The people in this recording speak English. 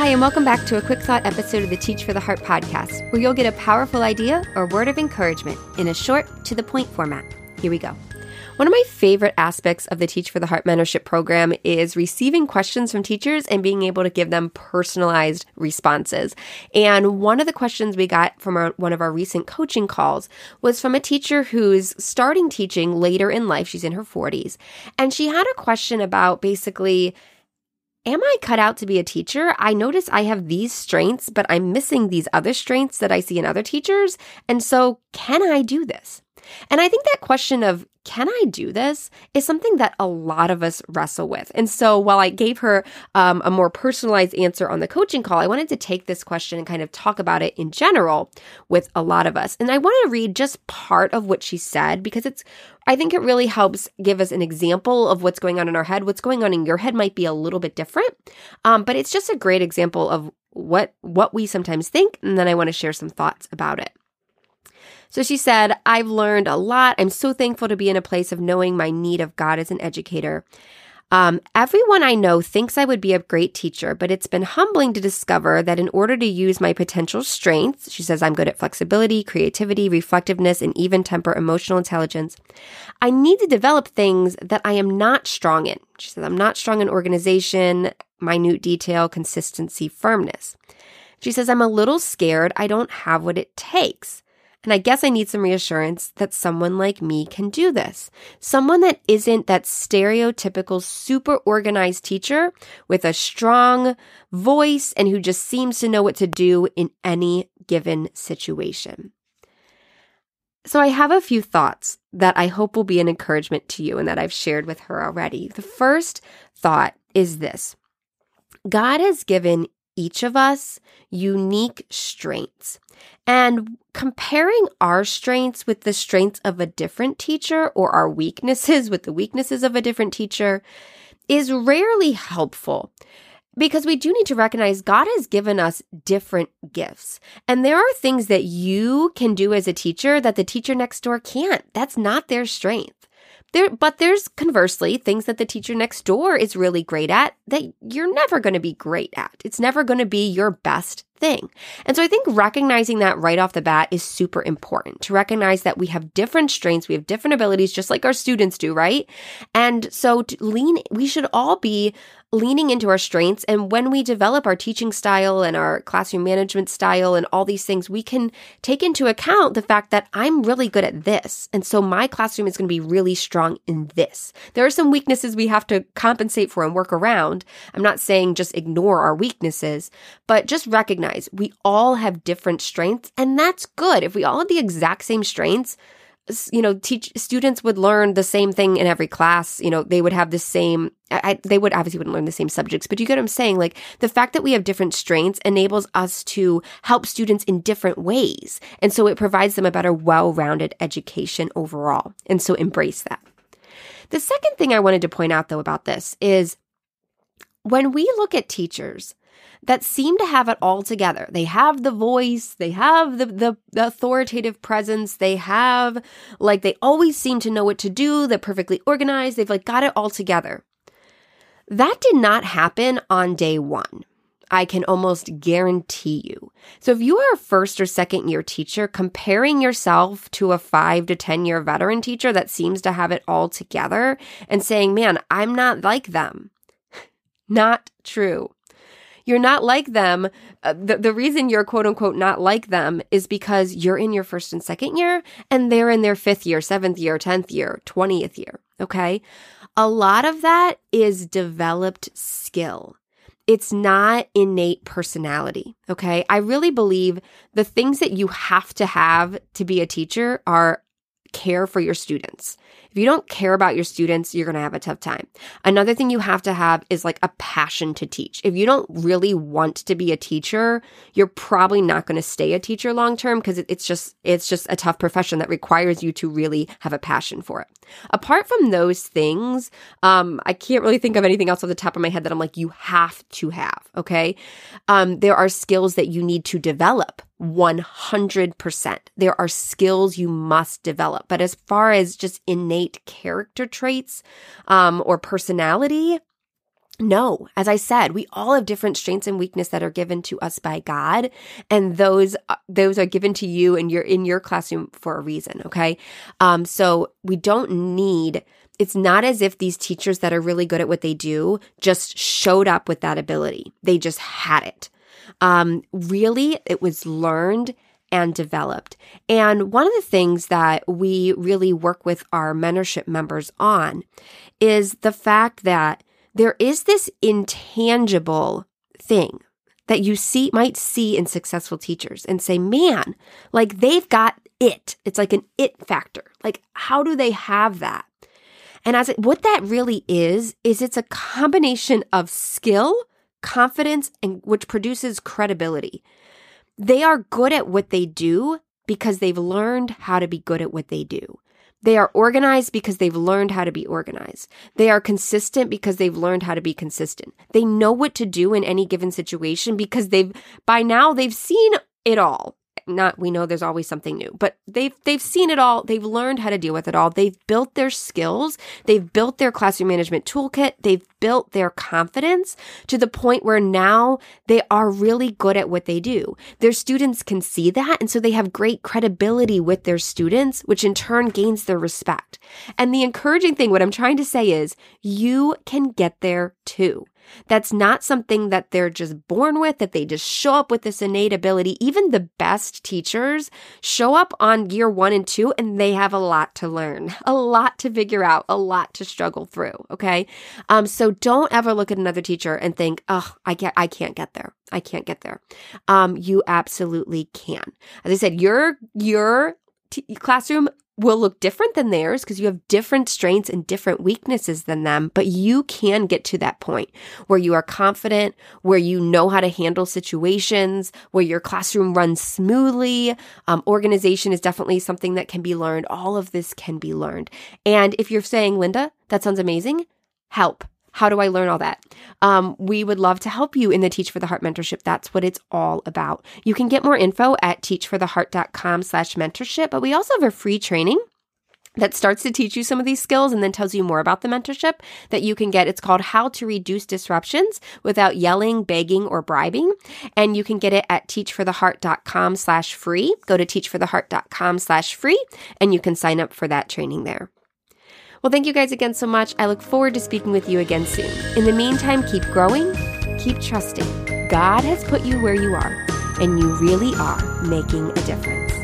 Hi, and welcome back to a quick thought episode of the Teach for the Heart podcast, where you'll get a powerful idea or word of encouragement in a short, to-the-point format. Here we go. One of my favorite aspects of the Teach for the Heart mentorship program is receiving questions from teachers and being able to give them personalized responses. And one of the questions we got from one of our recent coaching calls was from a teacher who's starting teaching later in life. She's in her 40s. And she had a question about basically, am I cut out to be a teacher? I notice I have these strengths, but I'm missing these other strengths that I see in other teachers. And so can I do this? And I think that question of, can I do this, is something that a lot of us wrestle with. And so while I gave her a more personalized answer on the coaching call, I wanted to take this question and kind of talk about it in general with a lot of us. And I want to read just part of what she said, because I think it really helps give us an example of what's going on in our head. What's going on in your head might be a little bit different, but it's just a great example of what we sometimes think. And then I want to share some thoughts about it. So she said, I've learned a lot. I'm so thankful to be in a place of knowing my need of God as an educator. Everyone I know thinks I would be a great teacher, but it's been humbling to discover that in order to use my potential strengths, she says, I'm good at flexibility, creativity, reflectiveness, and even temper, emotional intelligence, I need to develop things that I am not strong in. She says, I'm not strong in organization, minute detail, consistency, firmness. She says, I'm a little scared. I don't have what it takes. And I guess I need some reassurance that someone like me can do this. Someone that isn't that stereotypical, super organized teacher with a strong voice and who just seems to know what to do in any given situation. So I have a few thoughts that I hope will be an encouragement to you and that I've shared with her already. The first thought is this: God has given each of us unique strengths. And comparing our strengths with the strengths of a different teacher, or our weaknesses with the weaknesses of a different teacher, is rarely helpful, because we do need to recognize God has given us different gifts. And there are things that you can do as a teacher that the teacher next door can't. That's not their strength. But there's, conversely, things that the teacher next door is really great at that you're never going to be great at. It's never going to be your best thing. And so I think recognizing that right off the bat is super important, to recognize that we have different strengths, we have different abilities, just like our students do, right? And so we should all be leaning into our strengths. And when we develop our teaching style and our classroom management style and all these things, we can take into account the fact that I'm really good at this. And so my classroom is going to be really strong in this. There are some weaknesses we have to compensate for and work around. I'm not saying just ignore our weaknesses, but just recognize we all have different strengths, and that's good. If we all have the exact same strengths, students would learn the same thing in every class. They would have the same, they would obviously wouldn't learn the same subjects, but you get what I'm saying? Like, the fact that we have different strengths enables us to help students in different ways. And so it provides them a better, well-rounded education overall. And so embrace that. The second thing I wanted to point out, though, about this is when we look at teachers that seem to have it all together. They have the voice, they have the authoritative presence, they have, they always seem to know what to do, they're perfectly organized, they've got it all together. That did not happen on day one. I can almost guarantee you. So if you are a first or second year teacher, comparing yourself to a 5 to 10 year veteran teacher that seems to have it all together and saying, man, I'm not like them. Not true. You're not like them. The reason you're quote unquote not like them is because you're in your first and second year and they're in their 5th year, 7th year, 10th year, 20th year. Okay. A lot of that is developed skill. It's not innate personality. Okay. I really believe the things that you have to be a teacher are care for your students. If you don't care about your students, you're going to have a tough time. Another thing you have to have is a passion to teach. If you don't really want to be a teacher, you're probably not going to stay a teacher long term, because it's just a tough profession that requires you to really have a passion for it. Apart from those things, I can't really think of anything else off the top of my head that I'm like, you have to have, okay? There are skills that you need to develop. 100%. There are skills you must develop. But as far as just innate character traits or personality, No, as I said, we all have different strengths and weaknesses that are given to us by God, and those are given to you, and you're in your classroom for a reason, okay? So we don't need, it's not as if these teachers that are really good at what they do just showed up with that ability. They just had it. Really, it was learned and developed. And one of the things that we really work with our mentorship members on is the fact that there is this intangible thing that you might see in successful teachers and say, man, like they've got it. It's like an it factor. Like, how do they have that? And what that really is it's a combination of skill, confidence, and which produces credibility. They are good at what they do because they've learned how to be good at what they do. They are organized because they've learned how to be organized. They are consistent because they've learned how to be consistent. They know what to do in any given situation because by now they've seen it all. We know there's always something new, but they've seen it all. They've learned how to deal with it all. They've built their skills. They've built their classroom management toolkit. They've built their confidence to the point where now they are really good at what they do. Their students can see that. And so they have great credibility with their students, which in turn gains their respect. And the encouraging thing, what I'm trying to say is you can get there too. That's not something that they're just born with, that they just show up with this innate ability. Even the best teachers show up on year 1 and 2, and they have a lot to learn, a lot to figure out, a lot to struggle through, okay? So don't ever look at another teacher and think, oh, I can't get there. I can't get there. You absolutely can. As I said, your classroom will look different than theirs because you have different strengths and different weaknesses than them, but you can get to that point where you are confident, where you know how to handle situations, where your classroom runs smoothly. Organization is definitely something that can be learned. All of this can be learned. And if you're saying, Linda, that sounds amazing, help. How do I learn all that? We would love to help you in the Teach for the Heart mentorship. That's what it's all about. You can get more info at teachfortheheart.com/mentorship, but we also have a free training that starts to teach you some of these skills and then tells you more about the mentorship that you can get. It's called How to Reduce Disruptions Without Yelling, Begging, or Bribing. And you can get it at teachfortheheart.com/free. Go to teachfortheheart.com/free, and you can sign up for that training there. Well, thank you guys again so much. I look forward to speaking with you again soon. In the meantime, keep growing, keep trusting. God has put you where you are, and you really are making a difference.